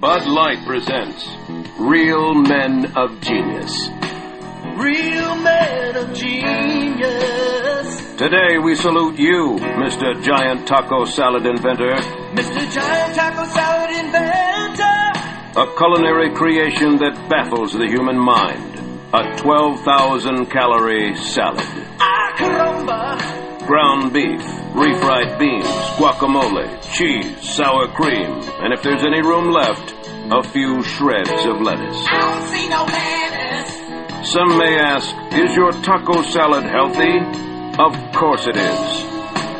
Bud Light presents Real Men of Genius. Real Men of Genius. Today we salute you, Mr. Giant Taco Salad Inventor. Mr. Giant Taco Salad Inventor. A culinary creation that baffles the human mind. A 12,000 calorie salad. Ah, caramba. Ground beef, refried beans, guacamole, cheese, sour cream, and if there's any room left, a few shreds of lettuce. I don't see no lettuce. Some may ask, is your taco salad healthy? Of course it is.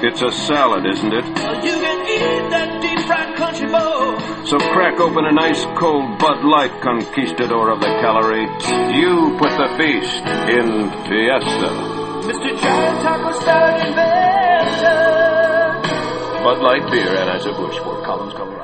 It's a salad, isn't it? Well, you can eat that deep-fried country bowl. So crack open a nice cold Bud Light, conquistador of the calorie. You put the feast in fiesta. Mr. Giant Taco Salad Inventor. Bud Light Beer, Anheuser-Busch, Fort Collins, Colorado.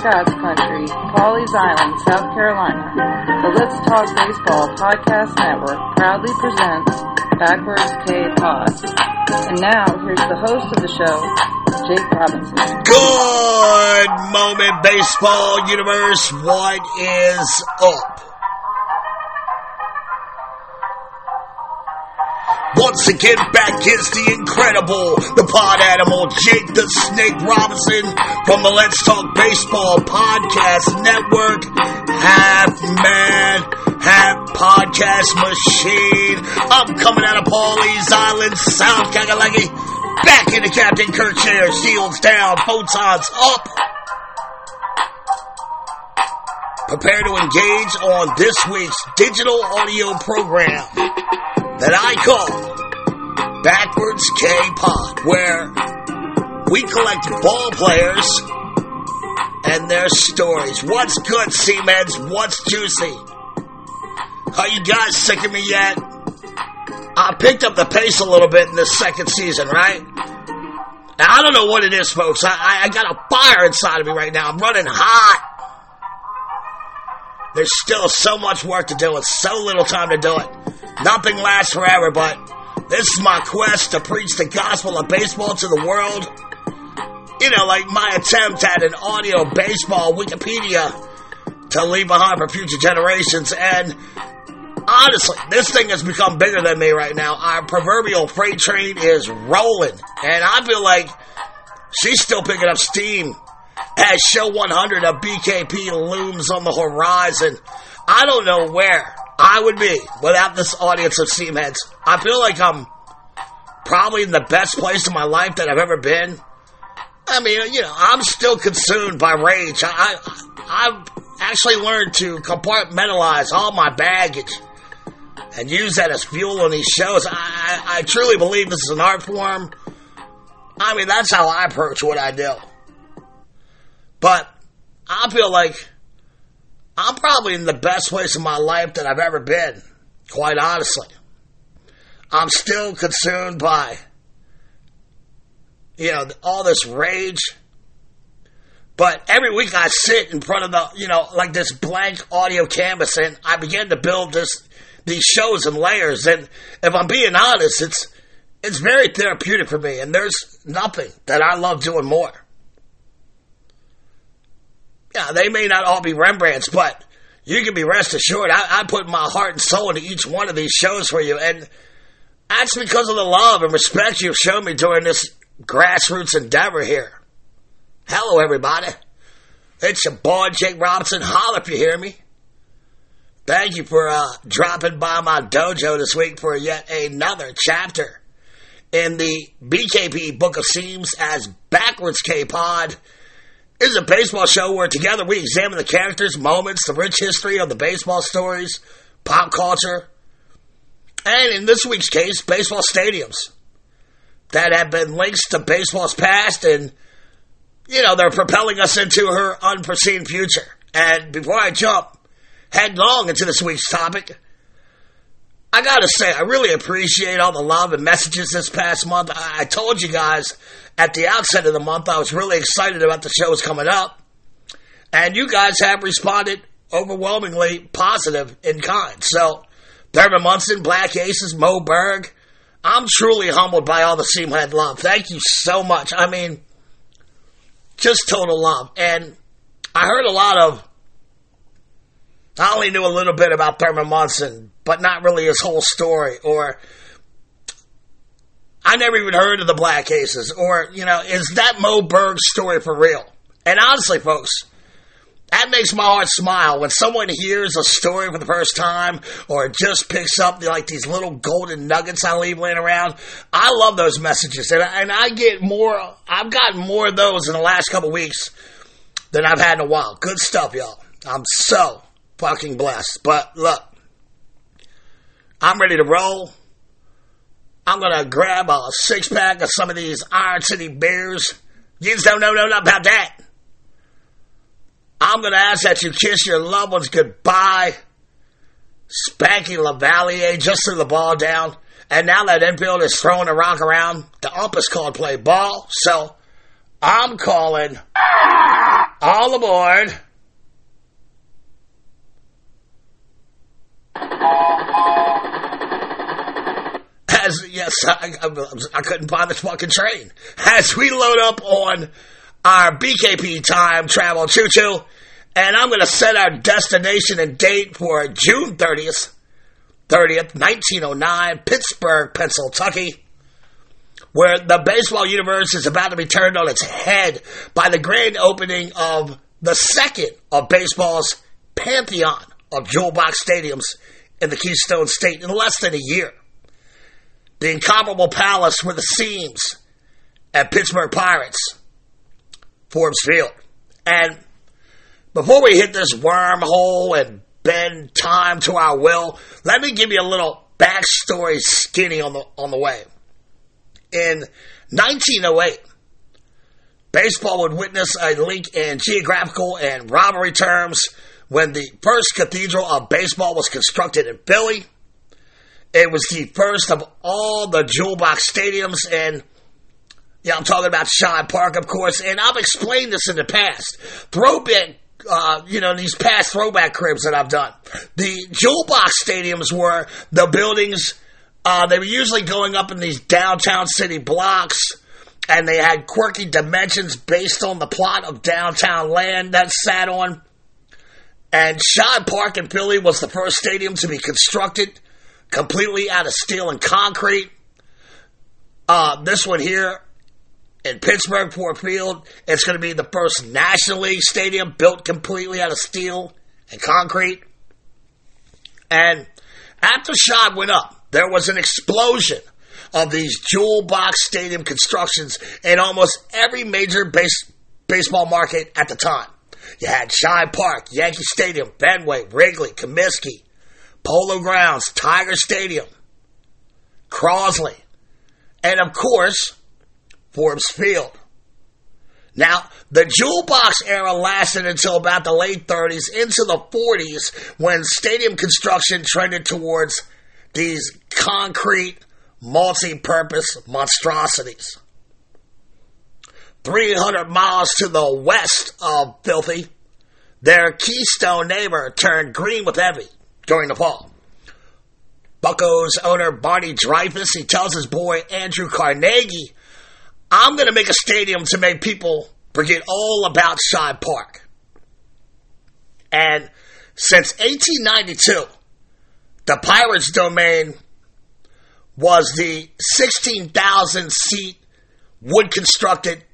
God's Country, Pawleys Island, South Carolina. The Let's Talk Baseball Podcast Network proudly presents Backwards K Pod. And now, here's the host of the show, Jake Robinson. Good moment, baseball universe. What is up? Once again, back is the incredible, the pod animal, Jake the Snake Robinson from the Let's Talk Baseball Podcast Network. half man, half podcast machine. I'm coming out of Pawleys Island, South Kakalaki, back into Captain Kirk chair, shields down, photons up. Prepare to engage on this week's digital audio program that I call Backwards K Pod, where we collect ball players and their stories. What's good, C-Meds? What's juicy? Are you guys sick of me yet? I picked up the pace a little bit in this second season, right? Now, I don't know what it is, folks. I got a fire inside of me right now. I'm running hot. There's still so much work to do and so little time to do it. Nothing lasts forever, but this is my quest to preach the gospel of baseball to the world. You know, like my attempt at an audio baseball Wikipedia to leave behind for future generations. And honestly, this thing has become bigger than me right now. Our proverbial freight train is rolling. And I feel like she's still picking up steam. As show 100 of BKP looms on the horizon, I don't know where I would be without this audience of Seamheads. I feel like I'm probably in the best place in my life that I've ever been. I mean, you know, I'm still consumed by rage. I've actually learned to compartmentalize all my baggage and use that as fuel on these shows. I truly believe this is an art form. I mean, that's how I approach what I do. But I feel like I'm probably in the best place in my life that I've ever been, quite honestly. I'm still consumed by, you know, all this rage. But every week I sit in front of the, you know, like this blank audio canvas, and I begin to build these shows in layers. And if I'm being honest, it's very therapeutic for me, and there's nothing that I love doing more. Yeah, they may not all be Rembrandts, but you can be rest assured. I put my heart and soul into each one of these shows for you, and that's because of the love and respect you've shown me during this grassroots endeavor here. Hello, everybody. It's your boy, Jake Robinson. Holler if you hear me. Thank you for dropping by my dojo this week for yet another chapter in the BKP Book of Seams as Backwards K-Pod. This is a baseball show where together we examine the characters, moments, the rich history of the baseball stories, pop culture, and in this week's case, baseball stadiums that have been links to baseball's past and, you know, they're propelling us into her unforeseen future. And before I jump headlong into this week's topic, I gotta say, I really appreciate all the love and messages this past month. I told you guys at the outset of the month I was really excited about the shows coming up. And you guys have responded overwhelmingly positive in kind. So, Thurman Munson, Black Aces, Mo Berg, I'm truly humbled by all the Seamhead love. Thank you so much. I mean, just total love. And I heard a lot of... I only knew a little bit about Thurman Munson, but not really his whole story, or I never even heard of the Black Aces, or, you know, is that Mo Berg's story for real? And honestly, folks, that makes my heart smile when someone hears a story for the first time, or just picks up, like, these little golden nuggets I leave laying around. I love those messages, and I get more, I've gotten more of those in the last couple weeks than I've had in a while. Good stuff, y'all. I'm so fucking blessed. But look, I'm ready to roll. I'm gonna grab a six pack of some of these Iron City beers. You just don't know nothing about that. I'm gonna ask that you kiss your loved ones goodbye. Spanky Lavalier just threw the ball down, and now that infield is throwing the rock around. The ump is called play ball, so I'm calling all aboard. Yes, I couldn't buy this fucking train. As we load up on our BKP time travel choo-choo, and I'm going to set our destination and date for June 30th, 1909, Pittsburgh, Pennsylvania, where the baseball universe is about to be turned on its head by the grand opening of the second of baseball's pantheon of Jewel Box stadiums in the Keystone State in less than a year. The incomparable palace with the seams at Pittsburgh Pirates, Forbes Field. And before we hit this wormhole and bend time to our will, let me give you a little backstory skinny on the way. In 1908, baseball would witness a link in geographical and rivalry terms when the first cathedral of baseball was constructed in Philly. It was the first of all the Jewel Box stadiums, and yeah, I'm talking about Shibe Park, of course, and I've explained this in the past. These past throwback cribs that I've done. The Jewel Box stadiums were the buildings, they were usually going up in these downtown city blocks, and they had quirky dimensions based on the plot of downtown land that sat on. And Shibe Park in Philly was the first stadium to be constructed completely out of steel and concrete. This one here in Pittsburgh, Forbes Field, it's going to be the first National League stadium built completely out of steel and concrete. And after Shibe went up, there was an explosion of these Jewel Box stadium constructions in almost every major baseball market at the time. You had Shibe Park, Yankee Stadium, Fenway, Wrigley, Comiskey, Polo Grounds, Tiger Stadium, Crosley, and of course, Forbes Field. Now, the Jewel Box era lasted until about the late 30s into the 40s when stadium construction trended towards these concrete, multi-purpose monstrosities. 300 miles to the west of Philly, their Keystone neighbor turned green with envy during the fall. Bucco's owner Barney Dreyfuss, he tells his boy Andrew Carnegie, "I'm going to make a stadium to make people forget all about Shibe Park." And since 1892, the Pirates' domain was the 16,000-seat wood-constructed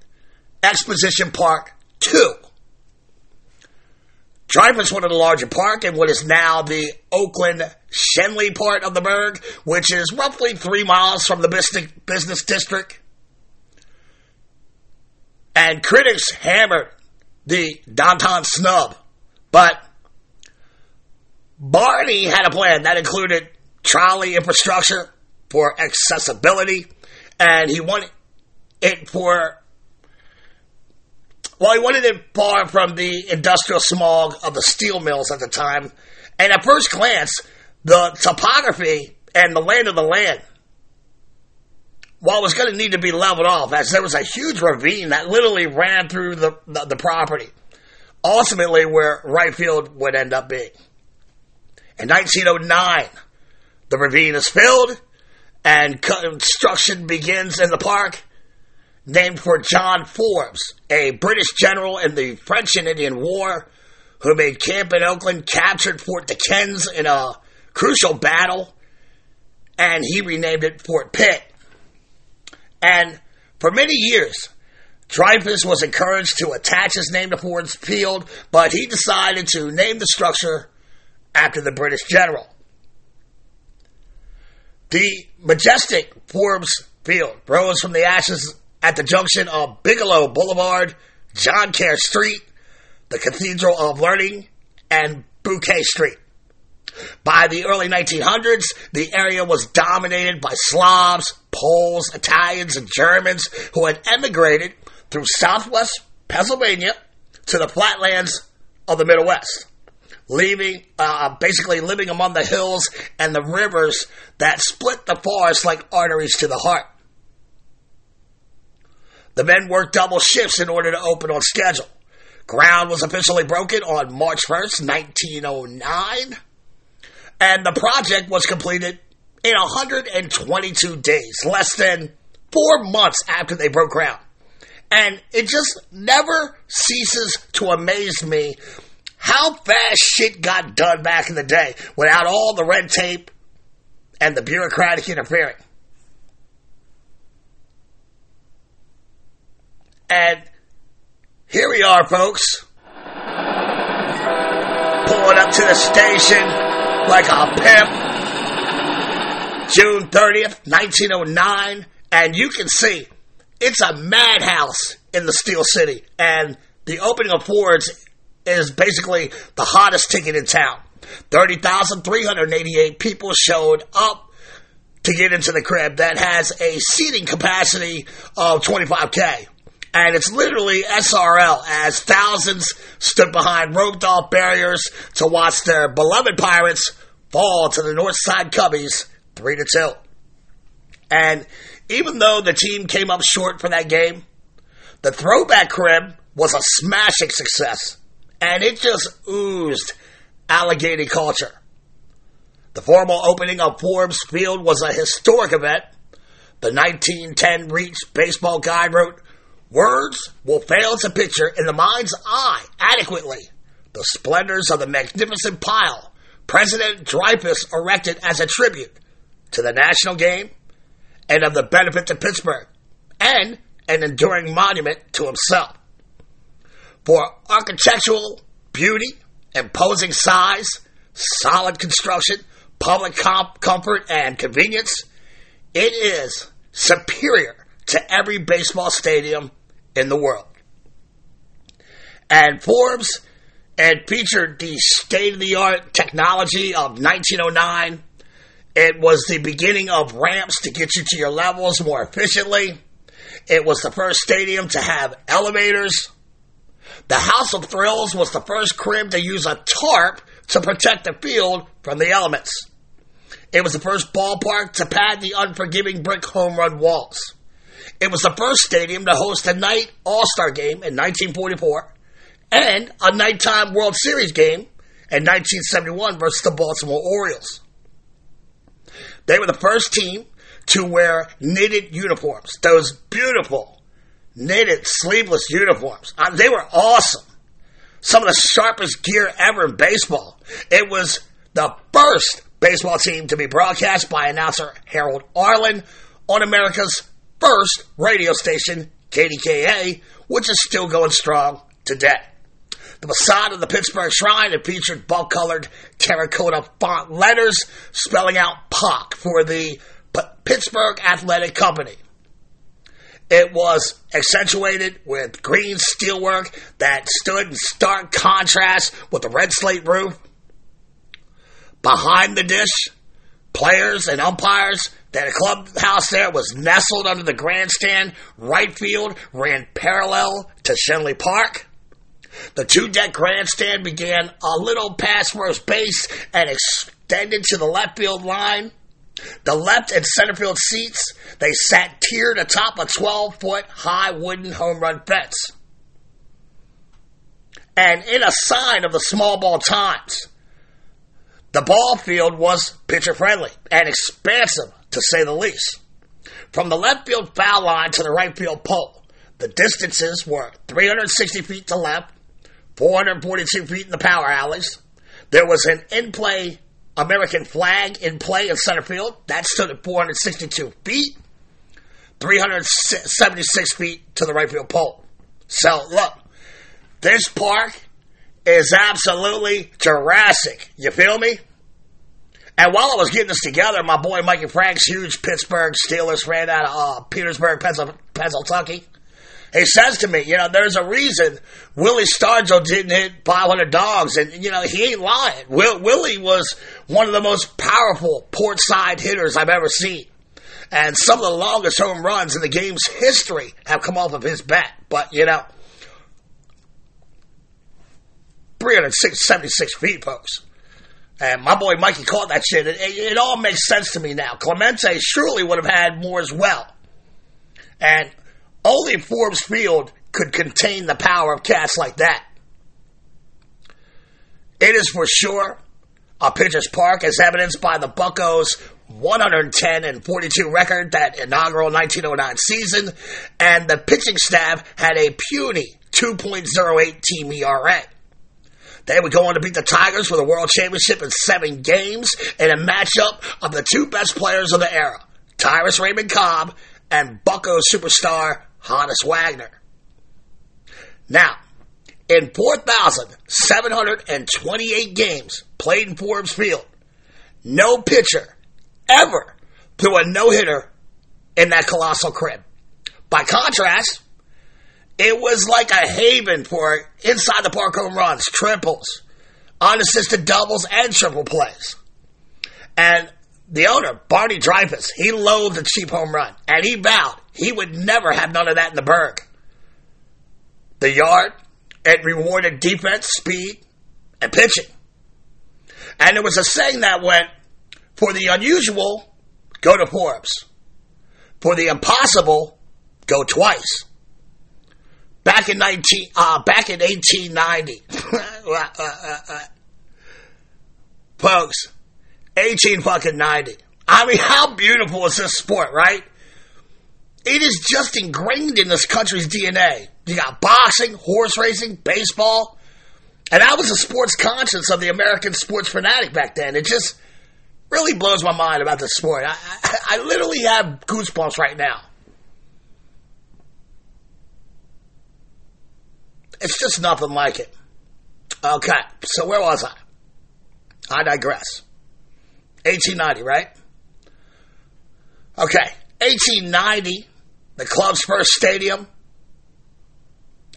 Exposition Park 2. Dreyfuss wanted a larger park in what is now the Oakland-Shenley part of the burg, which is roughly 3 miles from the business district. And critics hammered the downtown snub, but Barney had a plan that included trolley infrastructure for accessibility, and he wanted it far from the industrial smog of the steel mills at the time. And at first glance, the topography and the land of the land, well, it was going to need to be leveled off, as there was a huge ravine that literally ran through the property, ultimately where right field would end up being. In 1909, the ravine is filled, and construction begins in the park, named for John Forbes, a British general in the French and Indian War, who made camp in Oakland, captured Fort Pickens in a crucial battle, and he renamed it Fort Pitt. And for many years, Dreyfuss was encouraged to attach his name to Forbes Field, but he decided to name the structure after the British general. The majestic Forbes Field rose from the ashes at the junction of Bigelow Boulevard, John Care Street, the Cathedral of Learning, and Bouquet Street. By the early 1900s, the area was dominated by Slavs, Poles, Italians, and Germans who had emigrated through southwest Pennsylvania to the flatlands of the Midwest, living among the hills and the rivers that split the forest like arteries to the heart. The men worked double shifts in order to open on schedule. Ground was officially broken on March 1st, 1909, and the project was completed in 122 days, less than 4 months after they broke ground. And it just never ceases to amaze me how fast shit got done back in the day without all the red tape and the bureaucratic interfering. And here we are, folks, pulling to the station like a pimp. June 30th, 1909, and you can see it's a madhouse in the Steel City, and the opening of Ford's is basically the hottest ticket in town. 30,388 people showed up to get into the crib that has a seating capacity of 25K. And it's literally SRL as thousands stood behind roped-off barriers to watch their beloved Pirates fall to the North Side Cubbies 3-2. And even though the team came up short for that game, the throwback crib was a smashing success, and it just oozed Allegheny culture. The formal opening of Forbes Field was a historic event. The 1910 Reach baseball guide wrote, "Words will fail to picture in the mind's eye adequately the splendors of the magnificent pile President Dreyfuss erected as a tribute to the national game and of the benefit to Pittsburgh, and an enduring monument to himself. For architectural beauty, imposing size, solid construction, public comfort, and convenience, it is superior to every baseball stadium in the world." And Forbes, it featured the state-of-the-art technology of 1909. It was the beginning of ramps to get you to your levels more efficiently. It was the first stadium to have elevators. The House of Thrills was the first crib to use a tarp to protect the field from the elements. It was the first ballpark to pad the unforgiving brick home run walls. It was the first stadium to host a night All-Star game in 1944 and a nighttime World Series game in 1971 versus the Baltimore Orioles. They were the first team to wear knitted uniforms, those beautiful knitted sleeveless uniforms. They were awesome. Some of the sharpest gear ever in baseball. It was the first baseball team to be broadcast by announcer Harold Arlen on America's first radio station, KDKA, which is still going strong today. The facade of the Pittsburgh Shrine had featured buff-colored terracotta font letters spelling out POC for the Pittsburgh Athletic Company. It was accentuated with green steelwork that stood in stark contrast with the red slate roof. Behind the dish, players and umpires, that clubhouse there was nestled under the grandstand. Right field ran parallel to Shenley Park. The two-deck grandstand began a little past first base and extended to the left field line. The left and center field seats, they sat tiered atop a 12-foot high wooden home run fence. And in a sign of the small ball times, the ball field was pitcher-friendly and expansive, to say the least. From the left field foul line to the right field pole, the distances were 360 feet to left, 442 feet in the power alleys. There was an in-play American flag in play in center field. That stood at 462 feet, 376 feet to the right field pole. So, look, this park is absolutely Jurassic. You feel me? And while I was getting this together, my boy Mikey Frank's huge Pittsburgh Steelers fan out of Petersburg, Pennsylvania, he says to me, there's a reason Willie Stargell didn't hit 500 dogs. And, he ain't lying. Willie was one of the most powerful port side hitters I've ever seen. And some of the longest home runs in the game's history have come off of his bat. But, 376 feet, folks. And my boy Mikey caught that shit. It all makes sense to me now. Clemente surely would have had more as well. And only Forbes Field could contain the power of cats like that. It is for sure a pitcher's park, as evidenced by the Buccos' 110-42 record that inaugural 1909 season, and the pitching staff had a puny 2.08 team ERA. They would go on to beat the Tigers for the World Championship in 7 games in a matchup of the two best players of the era, Tyrus Raymond Cobb and Bucco superstar Honus Wagner. Now, In 4,728 games played in Forbes Field, no pitcher ever threw a no-hitter in that colossal crib. By contrast, it was like a haven for inside-the-park home runs, triples, unassisted doubles, and triple plays. And the owner, Barney Dreyfuss, he loathed the cheap home run, and he vowed he would never have none of that in the Berg. The yard, it rewarded defense, speed, and pitching. And there was a saying that went, for the unusual, go to Forbes. For the impossible, go twice. Back in 1890, folks, 1890. I mean, how beautiful is this sport, right? It is just ingrained in this country's DNA. You got boxing, horse racing, baseball, and I was a sports conscience of the American sports fanatic back then. It just really blows my mind about this sport. I literally have goosebumps right now. It's just nothing like it. Okay, so where was I? I digress. 1890, right? Okay, 1890, the club's first stadium.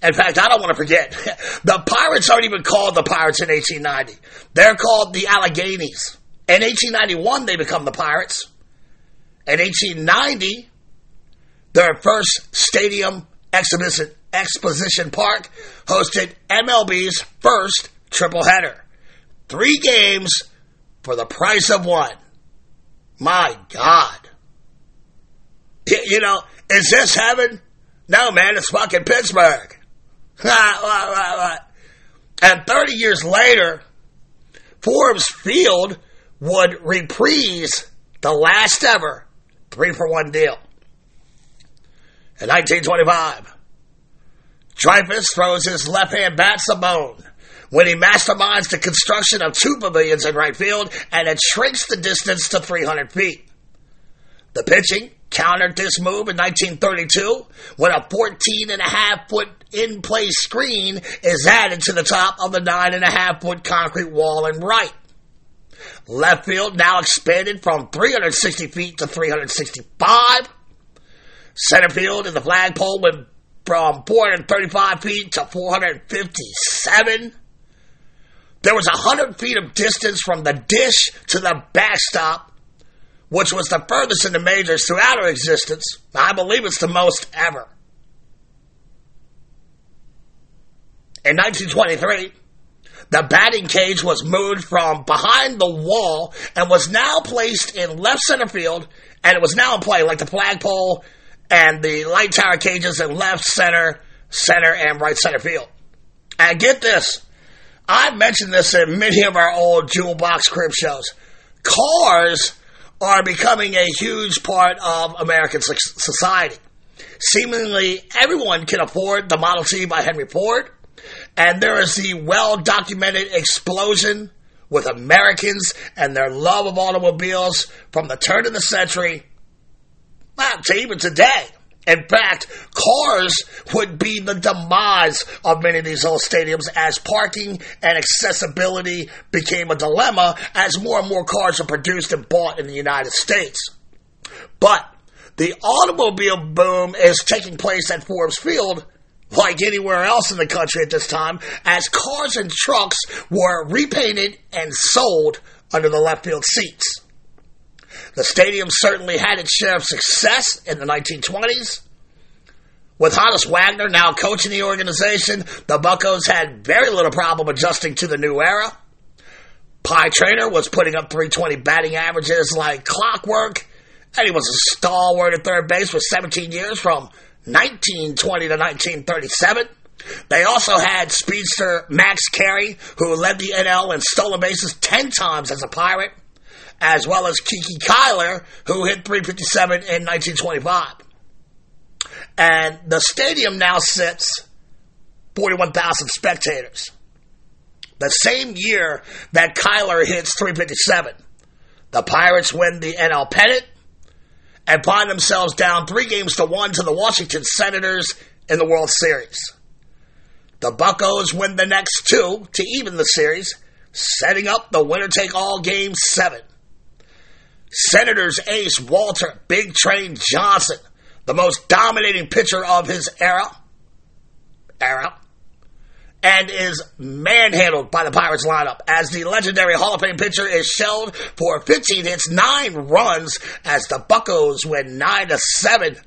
In fact, I don't want to forget, the Pirates aren't even called the Pirates in 1890. They're called the Alleghenies. In 1891, they become the Pirates. In 1890, their first stadium exhibition, Exposition Park, hosted MLB's first tripleheader. 3 games for the price of 1. My God. You know, is this heaven? No, man, it's fucking Pittsburgh. And 30 years later, Forbes Field would reprise the last ever 3-for-1 deal. In 1925, Dreyfuss throws his left-hand bat some bone when he masterminds the construction of 2 pavilions in right field, and it shrinks the distance to 300 feet. The pitching countered this move in 1932 when a 14.5-foot in-play screen is added to the top of the 9.5-foot concrete wall in right. Left field now expanded from 360 feet to 365. Center field and the flagpole went from 435 feet to 457. There was 100 feet of distance from the dish to the backstop, which was the furthest in the majors throughout our existence. I believe it's the most ever. In 1923, the batting cage was moved from behind the wall and was now placed in left center field, and it was now in play like the flagpole and the light tower cages in left center, center, and right center field. And get this, I've mentioned this in many of our old Jewel Box Crib shows. Cars are becoming a huge part of American society. Seemingly everyone can afford the Model T by Henry Ford, and there is the well-documented explosion with Americans and their love of automobiles from the turn of the century to even today. In fact, cars would be the demise of many of these old stadiums as parking and accessibility became a dilemma as more and more cars are produced and bought in the United States. But the automobile boom is taking place at Forbes Field like anywhere else in the country at this time, as cars and trucks were repainted and sold under the left field seats. The stadium certainly had its share of success in the 1920s. With Honus Wagner now coaching the organization, the Buccos had very little problem adjusting to the new era. Pie Traynor was putting up .320 batting averages like clockwork, and he was a stalwart at third base for 17 years from 1920 to 1937. They also had speedster Max Carey, who led the NL in stolen bases 10 times as a Pirate, as well as Kiki Kyler, who hit .357 in 1925. And the stadium now sits 41,000 spectators. The same year that Kyler hits .357, the Pirates win the NL pennant and find themselves down 3-1 to the Washington Senators in the World Series. The Buccos win the next two to even the series, setting up the winner-take-all Game 7. Senators ace Walter Big Train Johnson, the most dominating pitcher of his era, and is manhandled by the Pirates lineup as the legendary Hall of Fame pitcher is shelled for 15 hits, 9 runs, as the Buccos win 9-7.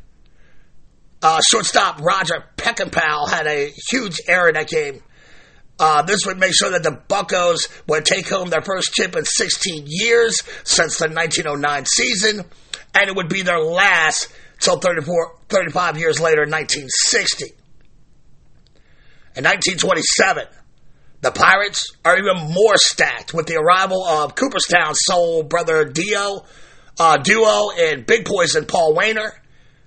Shortstop Roger Peckinpah had a huge error in that game. This would make sure that the Buccos would take home their first chip in 16 years since the 1909 season, and it would be their last till 35 years later in 1960. In 1927, the Pirates are even more stacked with the arrival of Cooperstown Soul Brother duo in Big Poison Paul Wainer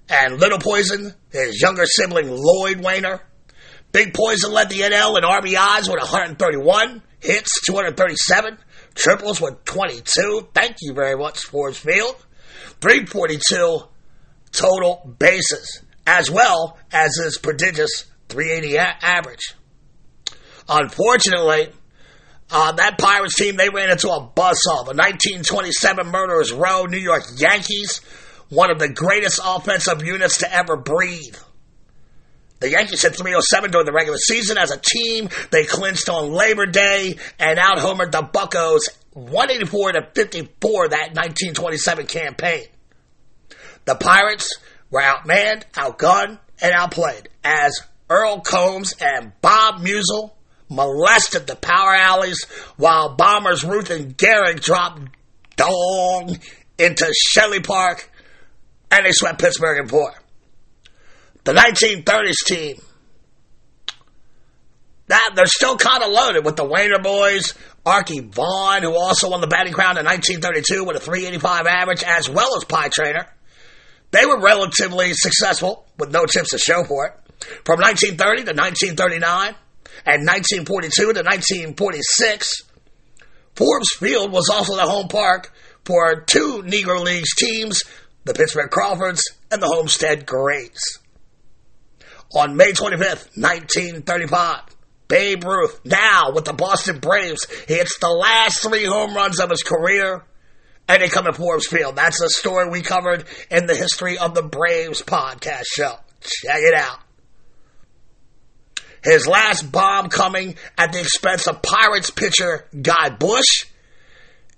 and Little Poison, his younger sibling Lloyd Wainer. Big Poison led the NL in RBIs with 131, hits 237, triples with 22. Thank you very much, Forbes Field. 342 total bases, as well as his prodigious 380 average. Unfortunately, that Pirates team, they ran into a buzzsaw. The 1927 Murderers Row New York Yankees, one of the greatest offensive units to ever breathe. The Yankees hit .307 during the regular season. As a team, they clinched on Labor Day and out-homered the Buccos 184-54 that 1927 campaign. The Pirates were outmanned, outgunned, and outplayed as Earl Combs and Bob Musil molested the power alleys while bombers Ruth and Gehrig dropped dong into Shibe Park, and they swept Pittsburgh in 4. The 1930s team, they're still kind of loaded with the Wainer boys, Arky Vaughn, who also won the batting crown in 1932 with a 385 average, as well as Pie Traynor. They were relatively successful with no chips to show for it. From 1930 to 1939 and 1942 to 1946, Forbes Field was also the home park for two Negro Leagues teams, the Pittsburgh Crawfords and the Homestead Grays. On May 25th, 1935, Babe Ruth, now with the Boston Braves, hits the last 3 home runs of his career, and they come to Forbes Field. That's a story we covered in the History of the Braves podcast show. Check it out. His last bomb coming at the expense of Pirates pitcher Guy Bush,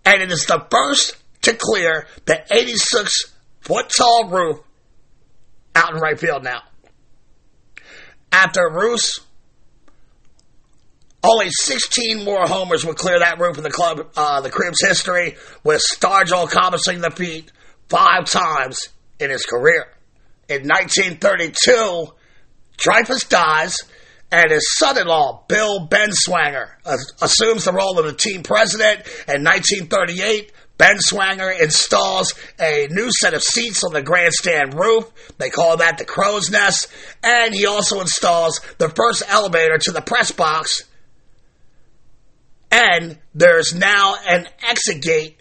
and it is the first to clear the 86-foot-tall roof out in right field now. After Roos, only 16 more homers would clear that roof in the club, the Cribs' history, with Stargell accomplishing the feat 5 times in his career. In 1932, Dreyfuss dies, and his son-in-law, Bill Benswanger, assumes the role of the team president. In 1938, Benswanger installs a new set of seats on the grandstand roof. They call that the crow's nest. And he also installs the first elevator to the press box. And there's now an exit gate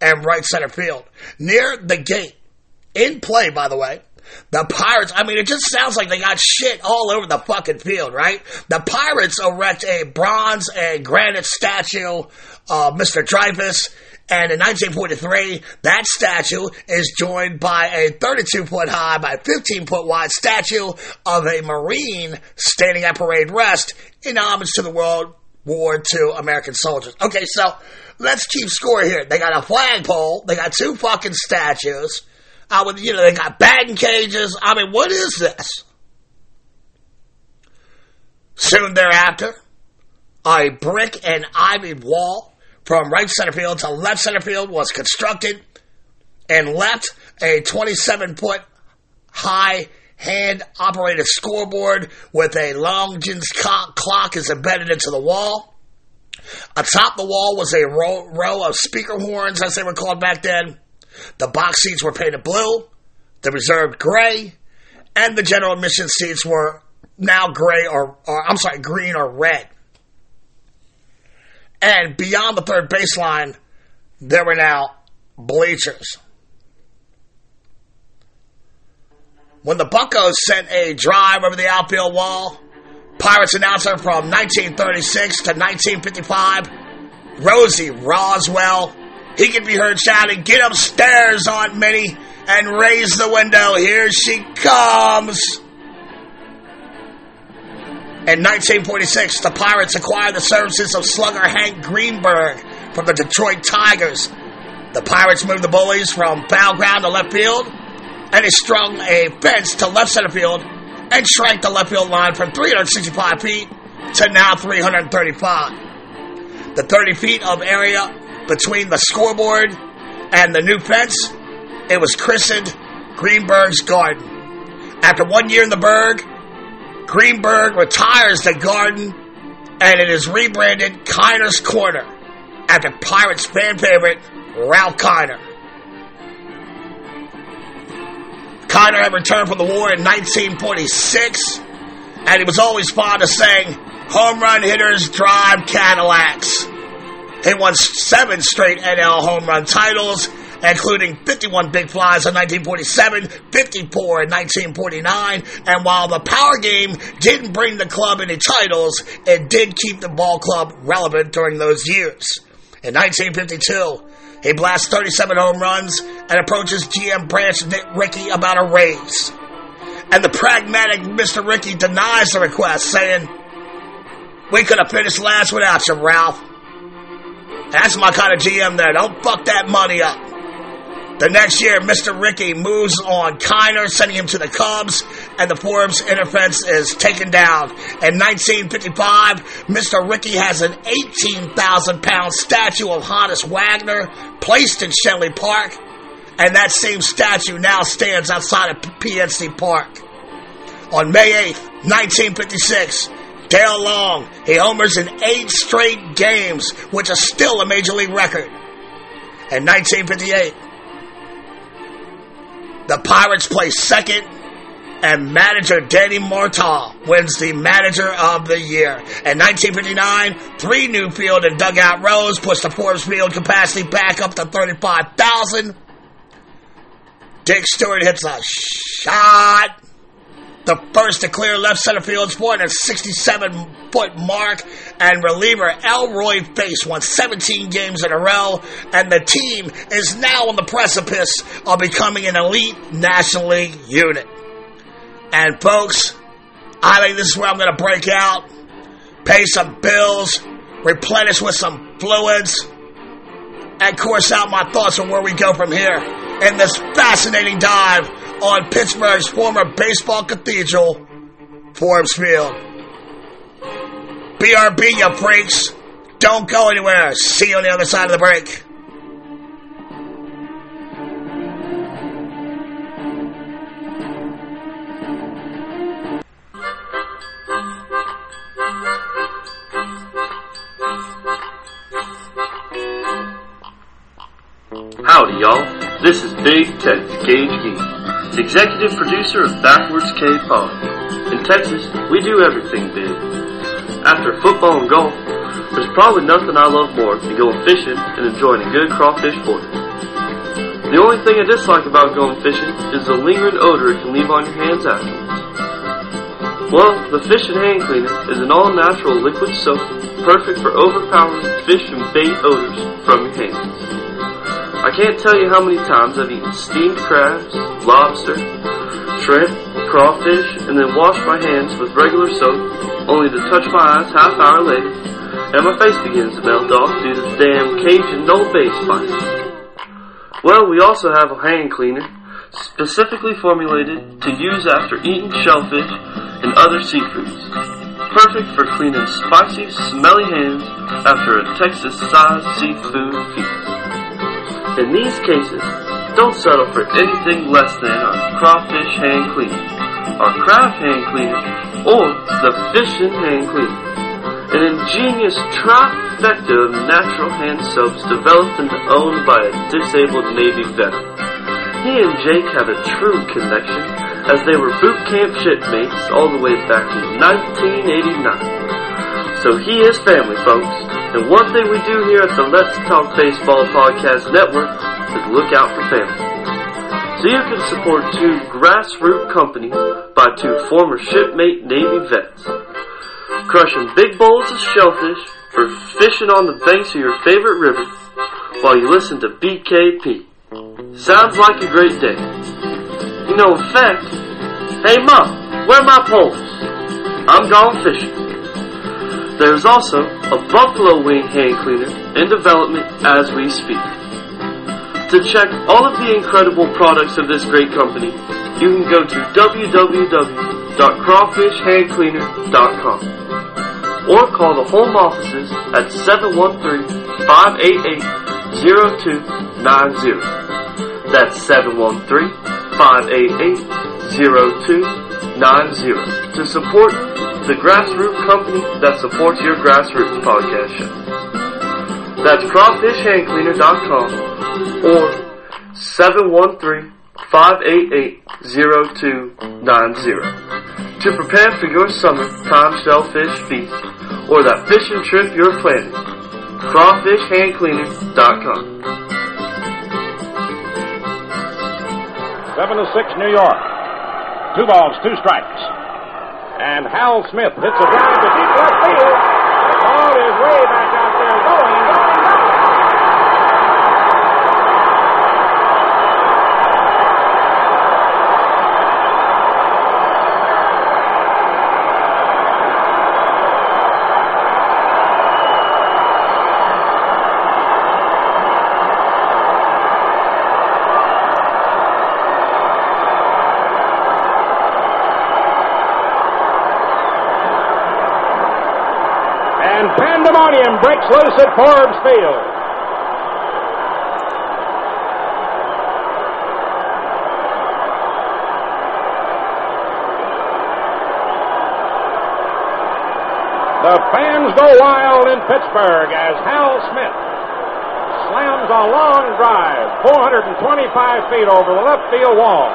in right center field. Near the gate, in play, by the way, the Pirates, I mean, it just sounds like they got shit all over the fucking field, right? The Pirates erect a bronze and granite statue of Mr. Dreyfuss, and in 1943, that statue is joined by a 32-foot high by 15-foot wide statue of a Marine standing at parade rest in homage to the World War II American soldiers. Okay, so let's keep score here. They got a flagpole. They got 2 fucking statues. They got batting cages. I mean, what is this? Soon thereafter, a brick and ivy wall from right center field to left center field was constructed and left a 27-foot high hand-operated scoreboard with a Longines clock is embedded into the wall. Atop the wall was a row of speaker horns, as they were called back then. The box seats were painted blue, the reserved gray, and the general admission seats were now green or red. And beyond the third baseline, there were now bleachers. When the Buccos sent a drive over the outfield wall, Pirates announcer from 1936 to 1955, Rosie Roswell. He can be heard shouting, "Get upstairs, Aunt Minnie, and raise the window. Here she comes." In 1946, the Pirates acquired the services of slugger Hank Greenberg from the Detroit Tigers. The Pirates moved the Bullies from foul ground to left field, and they strung a fence to left center field and shrank the left field line from 365 feet to now 335. The 30 feet of area between the scoreboard and the new fence, it was christened Greenberg's Garden. After 1 year in the Berg, Greenberg retires the Garden, and it is rebranded Kiner's Corner, after Pirates fan favorite Ralph Kiner. Kiner had returned from the war in 1946, and he was always fond of saying, "Home run hitters drive Cadillacs." He won 7 straight NL home run titles, including 51 big flies in 1947, 54 in 1949, and while the power game didn't bring the club any titles, it did keep the ball club relevant during those years. In 1952, he blasts 37 home runs and approaches GM Branch Rickey about a raise. And the pragmatic Mr. Rickey denies the request, saying, "We could have finished last without you, Ralph. That's my kind of GM there. Don't fuck that money up." The next year, Mr. Rickey moves on Kiner, sending him to the Cubs, and the Forbes interference is taken down. In 1955, Mr. Rickey has an 18,000-pound statue of Honus Wagner placed in Shibe Park, and that same statue now stands outside of PNC Park. On May 8th, 1956, Dale Long, he homers in 8 straight games, which is still a Major League record. In 1958, the Pirates place second, and manager Danny Martal wins the Manager of the Year. In 1959, 3 new field and dugout rows pushed the Forbes Field capacity back up to 35,000. Dick Stewart hits a shot, the first to clear left center field's 467-foot mark, and reliever Elroy Face won 17 games in a row, and the team is now on the precipice of becoming an elite National League unit. And folks, I think this is where I'm going to break out, pay some bills, replenish with some fluids, and course out my thoughts on where we go from here in this fascinating dive on Pittsburgh's former baseball cathedral, Forbes Field. BRB, you freaks. Don't go anywhere. See you on the other side of the break. Howdy, y'all. This is Big Tex Gage Geek, the executive producer of Backwards K Pod. In Texas, we do everything big. After football and golf, there's probably nothing I love more than going fishing and enjoying a good crawfish boil. The only thing I dislike about going fishing is the lingering odor it can leave on your hands afterwards. Well, the fish and hand cleaner is an all-natural liquid soap perfect for overpowering fish and bait odors from your hands. I can't tell you how many times I've eaten steamed crabs, lobster, shrimp, crawfish, and then washed my hands with regular soap, only to touch my eyes half hour later, and my face begins to melt off due to the damn Cajun Old Bay spice. Well, we also have a hand cleaner, specifically formulated to use after eating shellfish and other seafoods. Perfect for cleaning spicy, smelly hands after a Texas-sized seafood feast. In these cases, don't settle for anything less than our crawfish hand cleaner, our crab hand cleaner, or the fishing hand cleaner. An ingenious trifecta of natural hand soaps developed and owned by a disabled Navy veteran. He and Jake have a true connection, as they were boot camp shipmates all the way back in 1989. So he is family, folks. And one thing we do here at the Let's Talk Baseball Podcast Network is look out for family. So you can support 2 grassroots companies by 2 former shipmate Navy vets. crushing big bowls of shellfish, or fishing on the banks of your favorite river while you listen to BKP. Sounds like a great day. You know, in fact, hey Mom, where are my poles? I'm gone fishing. There's also a buffalo wing hand cleaner in development as we speak. To check all of the incredible products of this great company, you can go to www.crawfishhandcleaner.com. Or call the home offices at 713-588-0290. That's 713-588-0290 to support the grassroots company that supports your grassroots podcast show. That's crawfishhandcleaner.com or 713-588-0290 to prepare for your summertime shellfish feast or that fishing trip you're planning. CrawfishHandCleaner.com. 7-6 New York. 2 balls, 2 strikes. And Hal Smith hits a drive to deep left field. The ball is way back out there going. Breaks loose at Forbes Field. The fans go wild in Pittsburgh as Hal Smith slams a long drive 425 feet over the left field wall,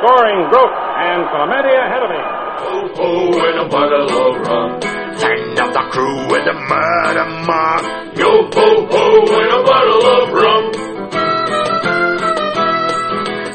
scoring Groat and Clemente ahead of him. Oh, oh, and a bottle of rum. Tank up the crew with a murder mark. Yo ho ho and a bottle of rum.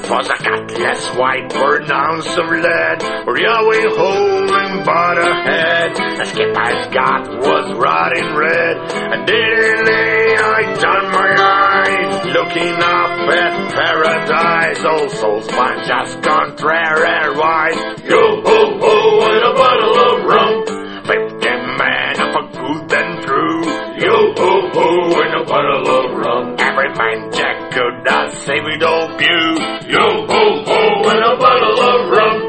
'Twas a gutless white for an ounce of lead, or Yahweh home and butter head. The skipper's got was rotting red, and daily I done my eyes, looking up at paradise. Old souls find just contrariwise. Yo ho ho and a bottle of rum. Bottle of rum. Every man Jack could not say we don't pew. Yo ho ho and a bottle of rum.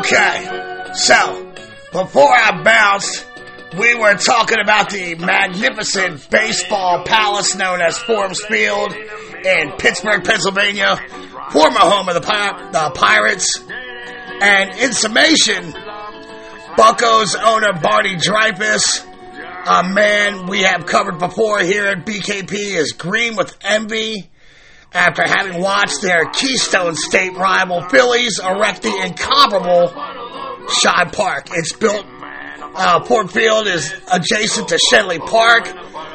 Okay, so before I bounced, we were talking about the magnificent baseball palace known as Forbes Field in Pittsburgh, Pennsylvania, former home of the Pirates. And in summation, Buccos owner Barney Dreyfuss, a man we have covered before here at BKP, is green with envy after having watched their Keystone State rival Phillies erect the incomparable Shibe Park. It's built, Forbes Field is adjacent to Shenley Park,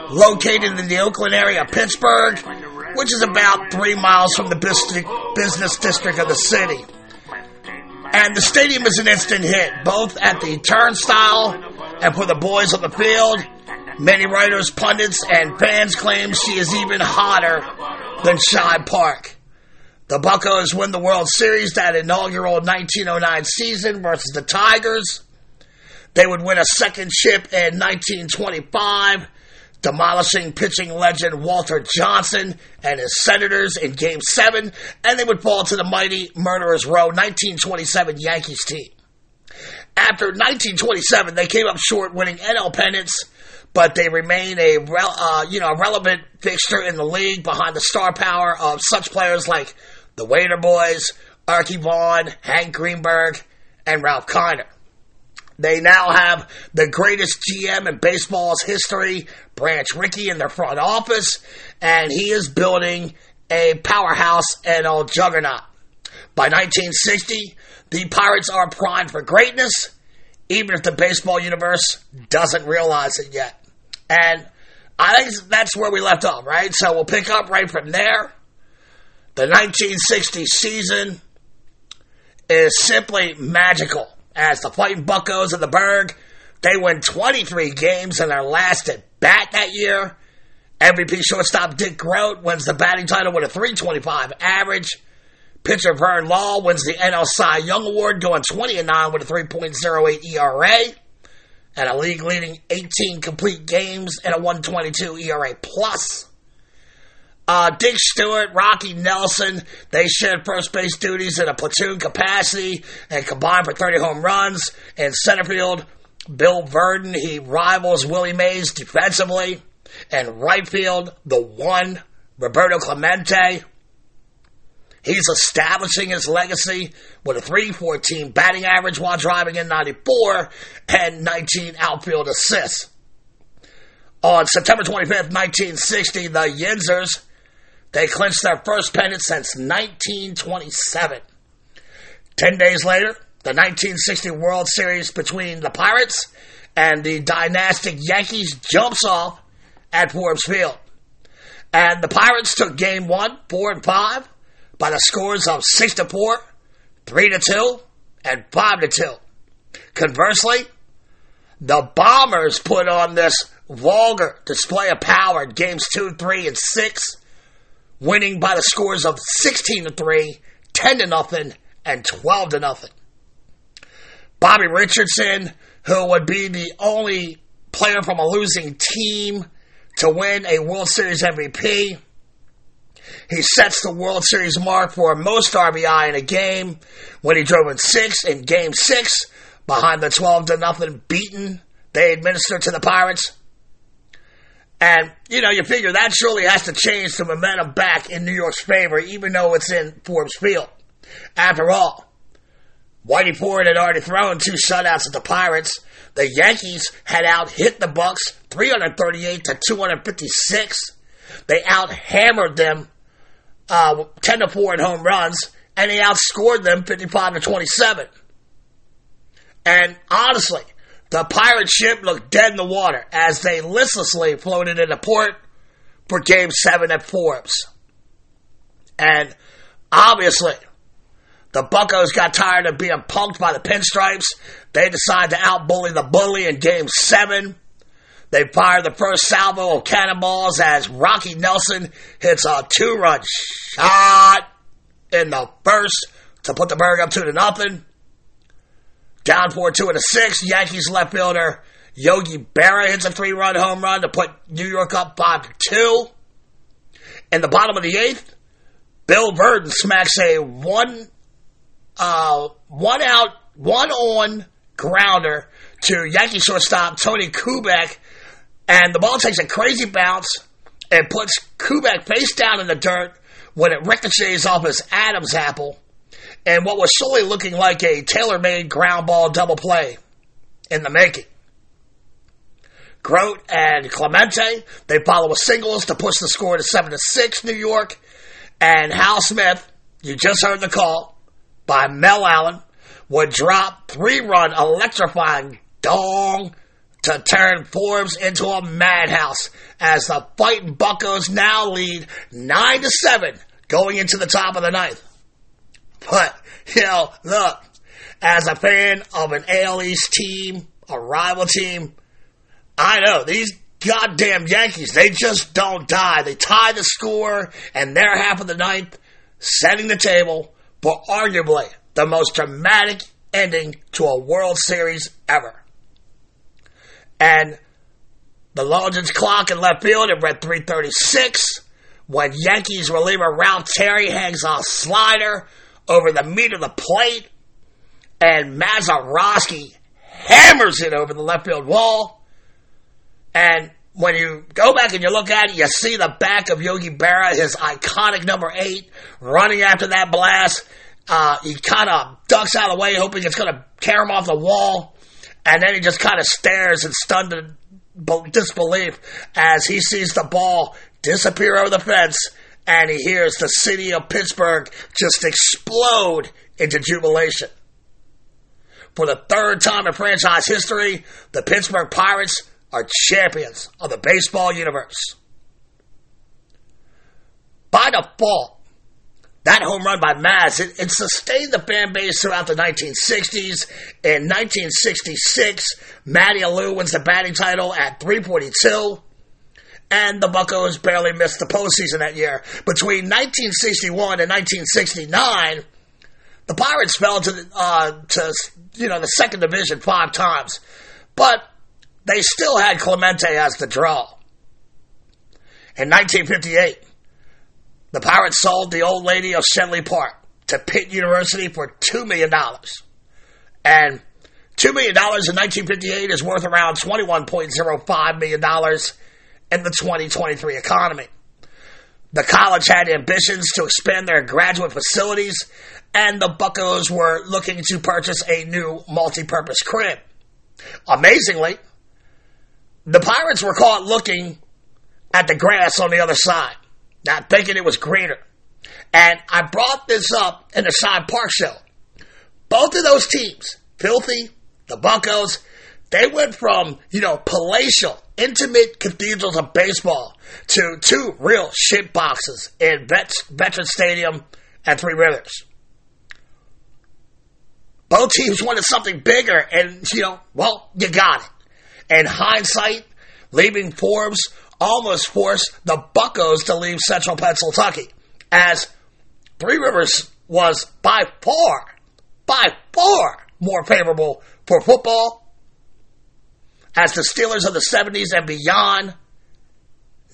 located in the Oakland area of Pittsburgh, which is about 3 miles from the business district of the city. And the stadium is an instant hit, both at the turnstile and for the boys on the field. Many writers, pundits, and fans claim she is even hotter than Shibe Park. The Buccos win the World Series that inaugural 1909 season versus the Tigers. They would win a second chip in 1925, demolishing pitching legend Walter Johnson and his Senators in Game 7, and they would fall to the mighty Murderers Row 1927 Yankees team. After 1927, they came up short winning NL pennants, but they remain a relevant fixture in the league behind the star power of such players like the Wader Boys, Arky Vaughn, Hank Greenberg, and Ralph Kiner. They now have the greatest GM in baseball's history, Branch Rickey, in their front office, and he is building a powerhouse NL juggernaut. By 1960, the Pirates are primed for greatness, even if the baseball universe doesn't realize it yet. And I think that's where we left off, right? So we'll pick up right from there. The 1960 season is simply magical. as the Fighting Buccos of the Berg. They win 23 games in their last at-bat that year. MVP shortstop Dick Groat wins the batting title with a 325 average. Pitcher Vern Law wins the NL Cy Young Award, going 20-9 with a 3.08 ERA. And a league-leading 18 complete games and a 122 ERA+. Dick Stewart, Rocky Nelson, they shared first base duties in a platoon capacity and combined for 30 home runs. In center field, Bill Verdon, he rivals Willie Mays defensively. And right field, the one, Roberto Clemente. He's establishing his legacy with a 314 batting average while driving in 94 and 19 outfield assists. On September 25th, 1960, the Yinzers, they clinched their first pennant since 1927. 10 days later, the 1960 World Series between the Pirates and the dynastic Yankees jumps off at Forbes Field. And the Pirates took Game 1, 4-5. By the scores of 6-4, 3-2, and 5-2. Conversely, the Bombers put on this vulgar display of power in games 2, 3, and 6, winning by the scores of 16-3, 10-0, and 12-0. Bobby Richardson, who would be the only player from a losing team to win a World Series MVP, he sets the World Series mark for most RBI in a game when he drove in 6 in Game 6 behind the 12-0 beaten they administered to the Pirates. And, you know, you figure that surely has to change the momentum back in New York's favor, even though it's in Forbes Field. After all, Whitey Ford had already thrown 2 shutouts at the Pirates. The Yankees had out-hit the Bucks 338-256. They out-hammered them 10-4 in home runs, and he outscored them 55-27. And honestly, the pirate ship looked dead in the water as they listlessly floated into port for Game 7 at Forbes. And obviously, the Buccos got tired of being punked by the Pinstripes. They decided to outbully the bully in Game 7. They fired the first salvo of cannonballs as Rocky Nelson hits a 2-run shot in the first to put the Berg up 2-0. Down 4-2 in the sixth, Yankees left fielder Yogi Berra hits a 3-run home run to put New York up 5-2. In the bottom of the eighth, Bill Verdon smacks a one-on grounder to Yankee shortstop Tony Kubek. And the ball takes a crazy bounce and puts Kubek face down in the dirt when it ricochets off his Adam's apple and what was surely looking like a tailor-made ground ball double play in the making. Groat and Clemente, they follow with singles to push the score to 7-6 New York. And Hal Smith, you just heard the call by Mel Allen, would drop 3-run electrifying dong to turn Forbes into a madhouse as the Fighting Buccos now lead 9-7 going into the top of the ninth. But, you know, look, as a fan of an AL East team, a rival team, I know, these goddamn Yankees, they just don't die. They tie the score and they're half of the ninth, setting the table for arguably the most dramatic ending to a World Series ever. And the Longin's clock in left field, it read 3:36 when Yankees reliever Ralph Terry hangs a slider over the meat of the plate, and Mazeroski hammers it over the left field wall. And when you go back and you look at it, you see the back of Yogi Berra, his iconic number 8, running after that blast. He kind of ducks out of the way, hoping it's going to tear him off the wall. And then he just kind of stares in stunned disbelief as he sees the ball disappear over the fence and he hears the city of Pittsburgh just explode into jubilation. For the third time in franchise history, the Pittsburgh Pirates are champions of the baseball universe. By default, That home run by Maz, it sustained the fan base throughout the 1960s. In 1966, Matty Alou wins the batting title at 342, and the Buccos barely missed the postseason that year. Between 1961 and 1969, the Pirates fell to the second division 5 times, but they still had Clemente as the draw. In 1958, the Pirates sold the old lady of Shenley Park to Pitt University for $2 million. And $2 million in 1958 is worth around $21.05 million in the 2023 economy. The college had ambitions to expand their graduate facilities, and the Buccos were looking to purchase a new multi-purpose crib. Amazingly, the Pirates were caught looking at the grass on the other side, not thinking it was greener. And I brought this up in the Shibe Park show. Both of those teams, Filthy, the Buccos, they went from, palatial, intimate cathedrals of baseball to two real shit boxes in Veterans Stadium and Three Rivers. Both teams wanted something bigger, and, you got it. In hindsight, leaving Forbes almost forced the Buccos to leave central Pennsylvania, as Three Rivers was by far more favorable for football, as the Steelers of the 70s and beyond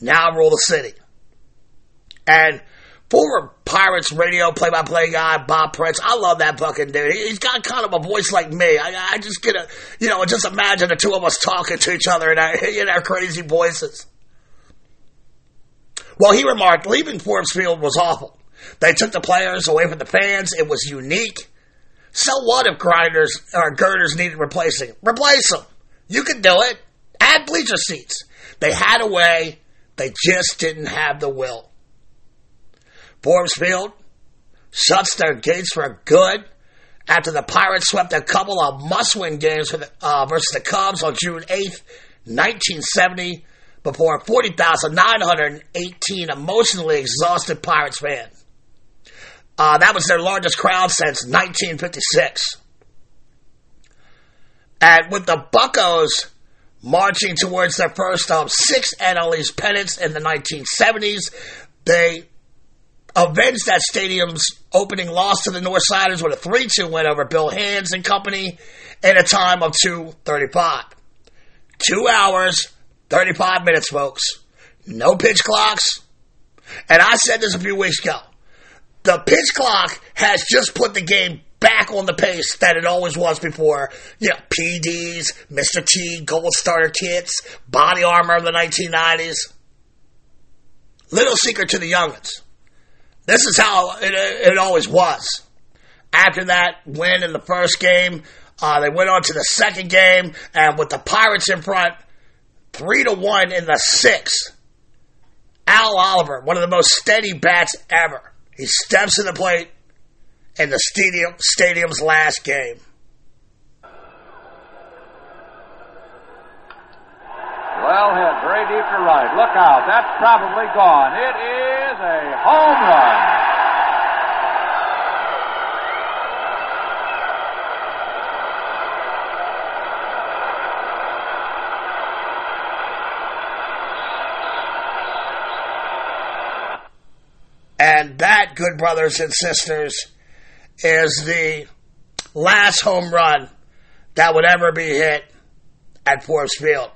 now rule the city. And former Pirates radio play-by-play guy, Bob Prince, I love that fucking dude. He's got kind of a voice like me. I just get just imagine the two of us talking to each other in our crazy voices. Well, he remarked, leaving Forbes Field was awful. They took the players away from the fans. It was unique. So what if grinders or girders needed replacing? Replace them. You can do it. Add bleacher seats. They had a way. They just didn't have the will. Forbes Field shuts their gates for good after the Pirates swept a couple of must-win games versus the Cubs on June 8th, 1970, before 40,918 emotionally exhausted Pirates fans. That was their largest crowd since 1956. And with the Buccos marching towards their first of 6 NL East pennants in the 1970s, they avenged that stadium's opening loss to the Northsiders with a 3-2 win over Bill Hands and company in a time of 2:35. 2 hours, 35 minutes, folks. No pitch clocks. And I said this a few weeks ago. The pitch clock has just put the game back on the pace that it always was before. PDs, Mr. T, Gold Starter kits, body armor of the 1990s. Little secret to the youngins. This is how it always was. After that win in the first game, they went on to the second game, and with the Pirates in front, 3-1 in the 6th. Al Oliver, one of the most steady bats ever. He steps to the plate in the stadium's last game. Well hit, very deep to right. Look out, that's probably gone. It is a home run. And that, good brothers and sisters, is the last home run that would ever be hit at Forbes Field.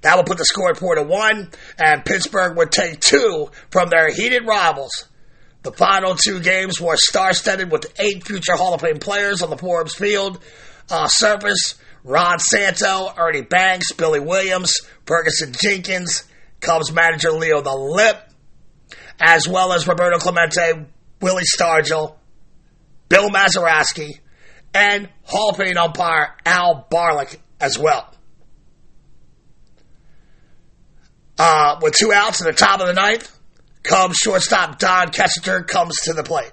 That would put the score at 4-1, and Pittsburgh would take 2 from their heated rivals. The final 2 games were star-studded with 8 future Hall of Fame players on the Forbes Field surface. Ron Santo, Ernie Banks, Billy Williams, Ferguson Jenkins, Cubs manager Leo the Lip, as well as Roberto Clemente, Willie Stargell, Bill Mazeroski, and Hall of Fame umpire Al Barlick as well. With 2 outs in the top of the 9th, Cubs shortstop Don Kesseter comes to the plate.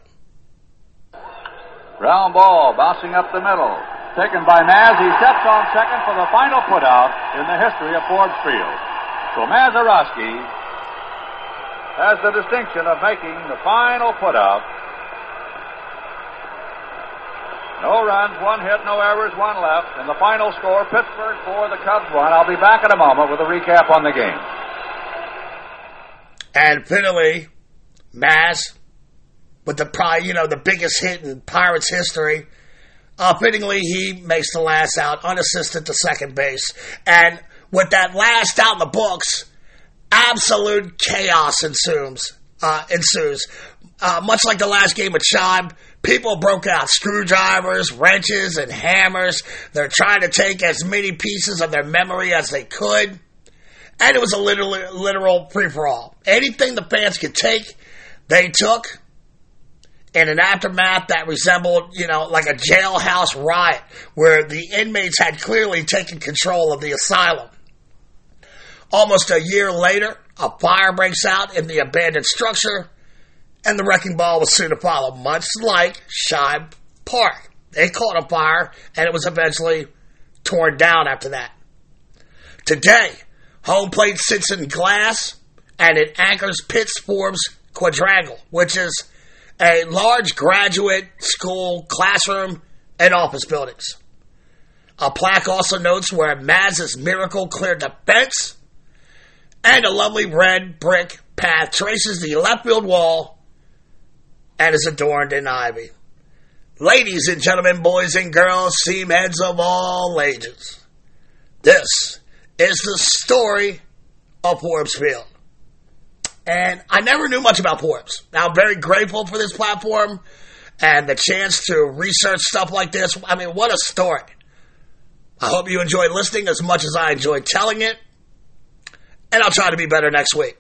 Ground ball bouncing up the middle. Taken by Maz. He steps on second for the final putout in the history of Forbes Field. So Mazeroski has the distinction of making the final putout No runs, one hit, no errors, one left. And the final score, Pittsburgh 4, the Cubs 1. I'll be back in a moment with a recap on the game. And finally, Maz, with the biggest hit in Pirates history. Fittingly, he makes the last out, unassisted to second base. And with that last out in the books, absolute chaos ensues. Much like the last game with Shibe, people broke out screwdrivers, wrenches, and hammers. They're trying to take as many pieces of their memory as they could. And it was a literal free-for-all. Anything the fans could take, they took. In an aftermath that resembled, like a jailhouse riot, where the inmates had clearly taken control of the asylum. Almost a year later, a fire breaks out in the abandoned structure, and the wrecking ball was soon to follow, much like Shibe Park. They caught a fire, and it was eventually torn down after that. Today, home plate sits in glass, and it anchors Pitt's Forbes Quadrangle, which is a large graduate school classroom and office buildings. A plaque also notes where Maz's miracle cleared the fence, and a lovely red brick path traces the left field wall and is adorned in ivy. Ladies and gentlemen, boys and girls, seamheads of all ages, this is the story of Forbes Field. And I never knew much about Forbes. Now, I'm very grateful for this platform and the chance to research stuff like this. I mean, what a story. I hope you enjoyed listening as much as I enjoyed telling it. And I'll try to be better next week.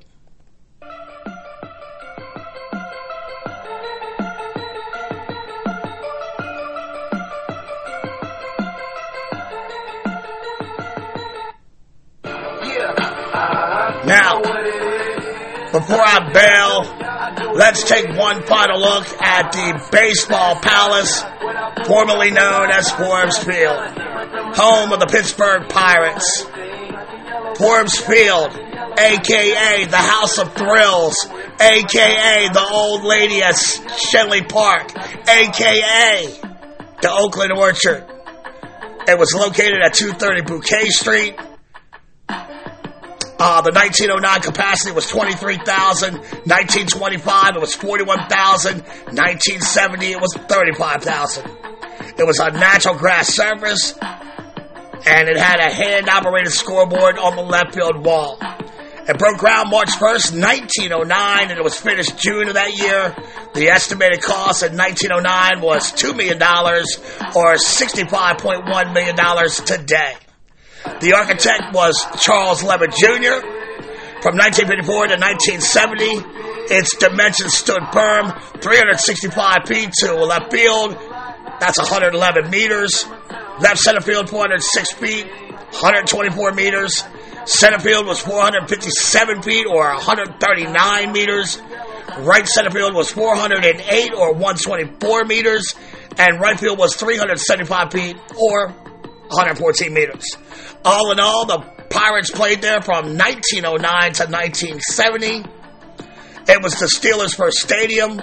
Before I bail, let's take one final look at the baseball palace, formerly known as Forbes Field, home of the Pittsburgh Pirates. Forbes Field, a.k.a. the House of Thrills, a.k.a. the Old Lady at Shenley Park, a.k.a. the Oakland Orchard. It was located at 230 Bouquet Street. The 1909 capacity was 23,000. 1925, it was 41,000. 1970, it was 35,000. It was a natural grass surface, and it had a hand-operated scoreboard on the left field wall. It broke ground March 1st, 1909, and it was finished June of that year. The estimated cost in 1909 was $2 million, or $65.1 million today. The architect was Charles Levitt, Jr. From 1954 to 1970, its dimensions stood firm, 365 feet to left field, that's 111 meters, left center field 406 feet, 124 meters, center field was 457 feet or 139 meters, right center field was 408 or 124 meters, and right field was 375 feet or 114 meters. All in all, the Pirates played there from 1909 to 1970. It was the Steelers' first stadium.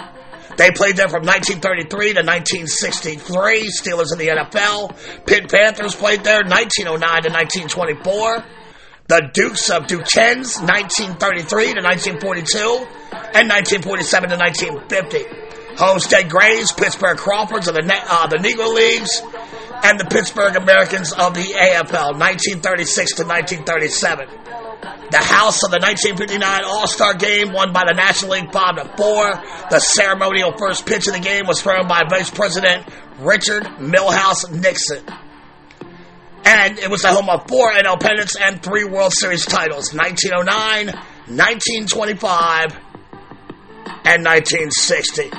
They played there from 1933 to 1963. Steelers in the NFL. Pitt Panthers played there 1909 to 1924. The Dukes of Duquesne, 1933 to 1942, and 1947 to 1950. Homestead Grays, Pittsburgh Crawfords of the Negro Leagues, and the Pittsburgh Americans of the AFL, 1936 to 1937. The house of the 1959 All-Star Game won by the National League 5-4. The ceremonial first pitch of the game was thrown by Vice President Richard Milhouse Nixon. And it was the home of 4 NL pennants and 3 World Series titles, 1909, 1925, and 1960.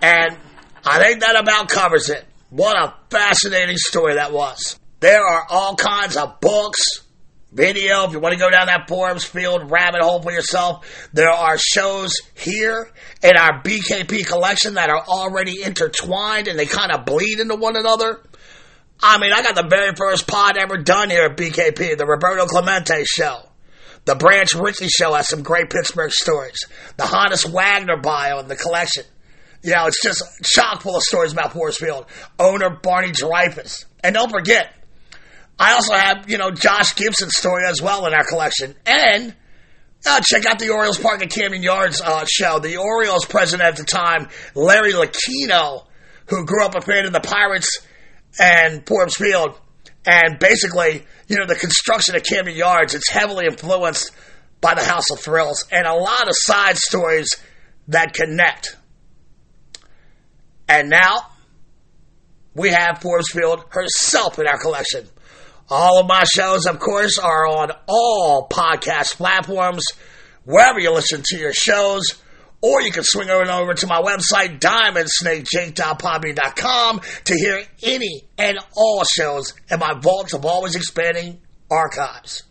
And I think that about covers it. What a fascinating story that was. There are all kinds of books, video, if you want to go down that Forbes Field rabbit hole for yourself. There are shows here in our BKP collection that are already intertwined and they kind of bleed into one another. I mean, I got the very first pod ever done here at BKP, the Roberto Clemente show. The Branch Rickey show has some great Pittsburgh stories. The Honus Wagner bio in the collection. You know, it's just chock full of stories about Forbes Field. Owner Barney Dreyfuss. And don't forget, I also have, you know, Josh Gibson's story as well in our collection. And check out the Orioles Park at Camden Yards show. The Orioles president at the time, Larry Lucchino, who grew up a fan of the Pirates and Forbes Field. And basically, you know, the construction of Camden Yards, it's heavily influenced by the House of Thrills and a lot of side stories that connect. And now, we have Forbes Field herself in our collection. All of my shows, of course, are on all podcast platforms, wherever you listen to your shows, or you can swing over to my website, diamondsnakejake.podbean.com, to hear any and all shows in my vaults of always expanding archives.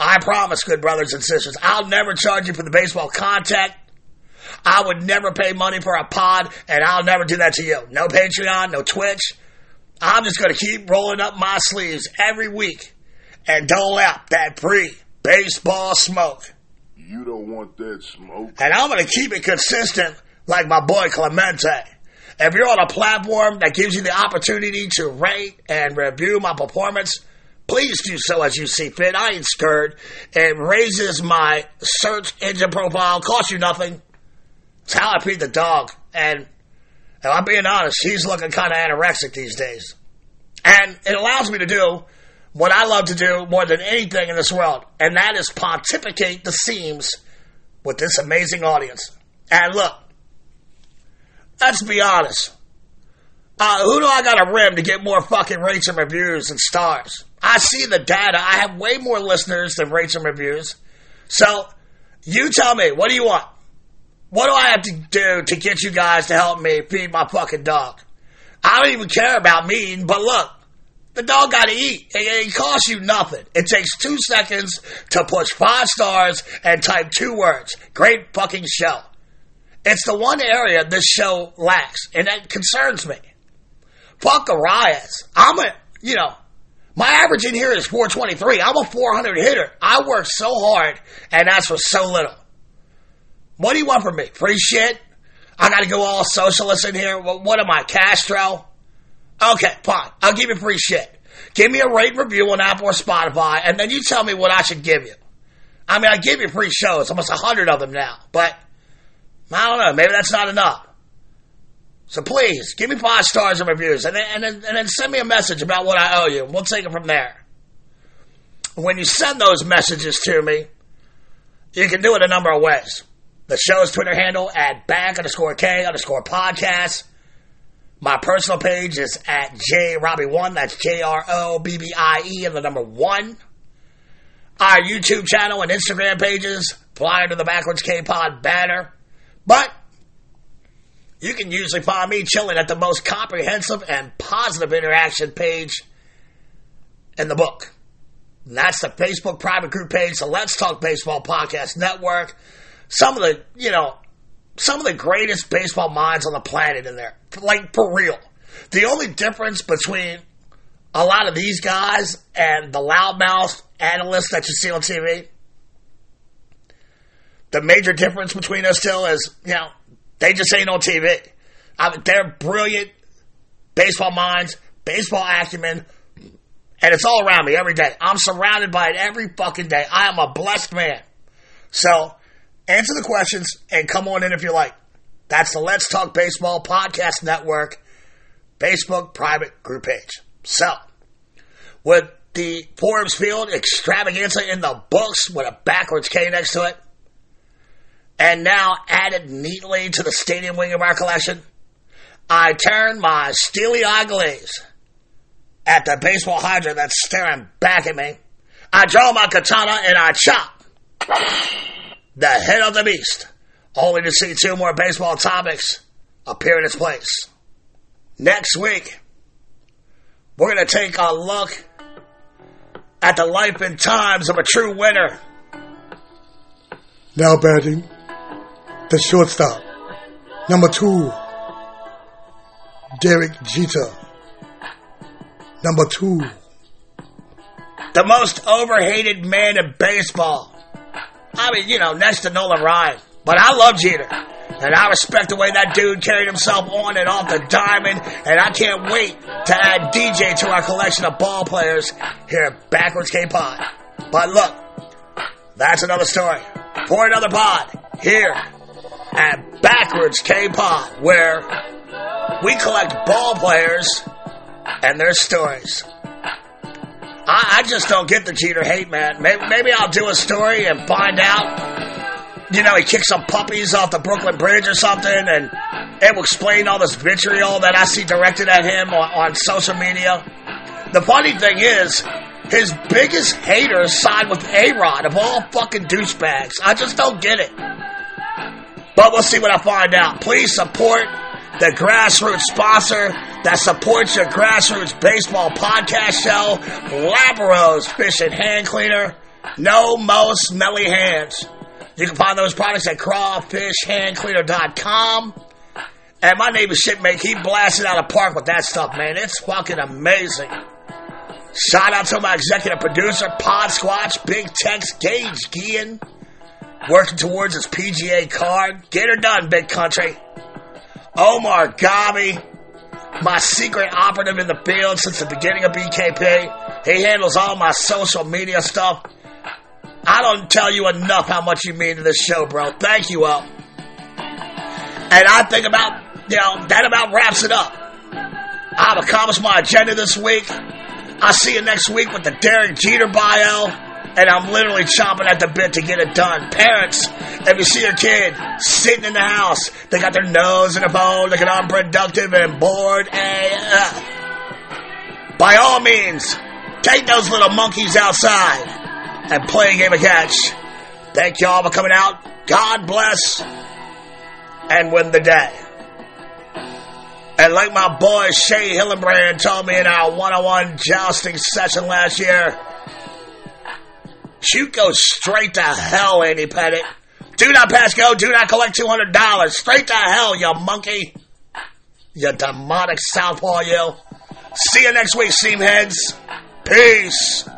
I promise, good brothers and sisters, I'll never charge you for the baseball content. I would never pay money for a pod, and I'll never do that to you. No Patreon, no Twitch. I'm just going to keep rolling up my sleeves every week and dole out that free baseball smoke. You don't want that smoke. And I'm going to keep it consistent like my boy Clemente. If you're on a platform that gives you the opportunity to rate and review my performance, please do so as you see fit. I ain't scared. It raises my search engine profile. Costs you nothing. It's how I feed the dog. And if I'm being honest, he's looking kind of anorexic these days. And it allows me to do what I love to do more than anything in this world. And that is pontificate the seams with this amazing audience. And look, let's be honest. Who do I got to rim to get more fucking rates and reviews and stars? I see the data. I have way more listeners than rates and reviews. So, you tell me, what do you want? What do I have to do to get you guys to help me feed my fucking dog? I don't even care about me eating, but look, the dog got to eat. It costs you nothing. It takes 2 seconds to push 5 stars and type 2 words. Great fucking show. It's the one area this show lacks, and that concerns me. Fuck Arias. My average in here is 423. I'm a 400 hitter. I work so hard, and that's for so little. What do you want from me? Free shit? I gotta go all socialist in here? What am I, Castro? Okay, fine. I'll give you free shit. Give me a rate and review on Apple or Spotify, and then you tell me what I should give you. I mean, I give you free shows. Almost 100 of them now. But, I don't know. Maybe that's not enough. So please, give me 5 stars and reviews, and then send me a message about what I owe you. We'll take it from there. When you send those messages to me, you can do it a number of ways. The show's Twitter handle at @back_K_podcast. My personal page is at jrobbie1. That's JROBBIE and the number 1. Our YouTube channel and Instagram pages fly under the Backwards K Pod banner. But you can usually find me chilling at the most comprehensive and positive interaction page in the book. And that's the Facebook private group page, the Let's Talk Baseball Podcast Network. Some of the greatest baseball minds on the planet in there. Like, for real. The only difference between a lot of these guys and the loudmouth analysts that you see on TV, the major difference between us still is, you know, they just ain't on TV. They're brilliant baseball minds, baseball acumen, and it's all around me every day. I'm surrounded by it every fucking day. I am a blessed man. So, answer the questions and come on in if you like. That's the Let's Talk Baseball Podcast Network Facebook private group page. So, with the Forbes Field extravaganza in the books with a backwards K next to it, and now added neatly to the stadium wing of our collection, I turn my steely-eyed glaze at the baseball hydrant that's staring back at me. I draw my katana and I chop the head of the beast, only to see 2 more baseball topics appear in its place. Next week, we're going to take a look at the life and times of a true winner. Now batting, the shortstop, number 2, Derek Jeter. Number 2, the most overhated man in baseball. I mean, you know, next to Nolan Ryan. But I love Jeter. And I respect the way that dude carried himself on and off the diamond. And I can't wait to add DJ to our collection of ball players here at Backwards K Pod. But look, that's another story for another pod here at Backwards K Pod, where we collect ball players and their stories. I just don't get the cheater hate, man. Maybe I'll do a story and find out, you know, he kicked some puppies off the Brooklyn Bridge or something, and it will explain all this vitriol that I see directed at him on social media. The funny thing is, his biggest hater side with A-Rod of all fucking douchebags. I just don't get it. But we'll see what I find out. Please support the grassroots sponsor that supports your grassroots baseball podcast show, Labro's Fish and Hand Cleaner. No Mo Smelly Hands. You can find those products at crawfishhandcleaner.com. And my neighbor Shipmate, he blasted out of park with that stuff, man. It's fucking amazing. Shout out to my executive producer, Pod Squatch, Big Tex, Gage Guillen, working towards his PGA card. Get her done, big country. Omar Gabi, my secret operative in the field since the beginning of BKP. He handles all my social media stuff. I don't tell you enough how much you mean to this show, bro. Thank you all. And I think about, you know, that about wraps it up. I've accomplished my agenda this week. I'll see you next week with the Derek Jeter bio, and I'm literally chomping at the bit to get it done. Parents, if you see your kid sitting in the house, they got their nose in a bone, looking unproductive and bored, by all means, take those little monkeys outside and play a game of catch. Thank y'all for coming out. God bless and win the day. And like my boy Shay Hillenbrand told me in our one-on-one jousting session last year, you go straight to hell, Andy Pettit. Do not pass go. Do not collect $200. Straight to hell, you monkey. You demonic southpaw, you. See you next week, Seamheads. Peace.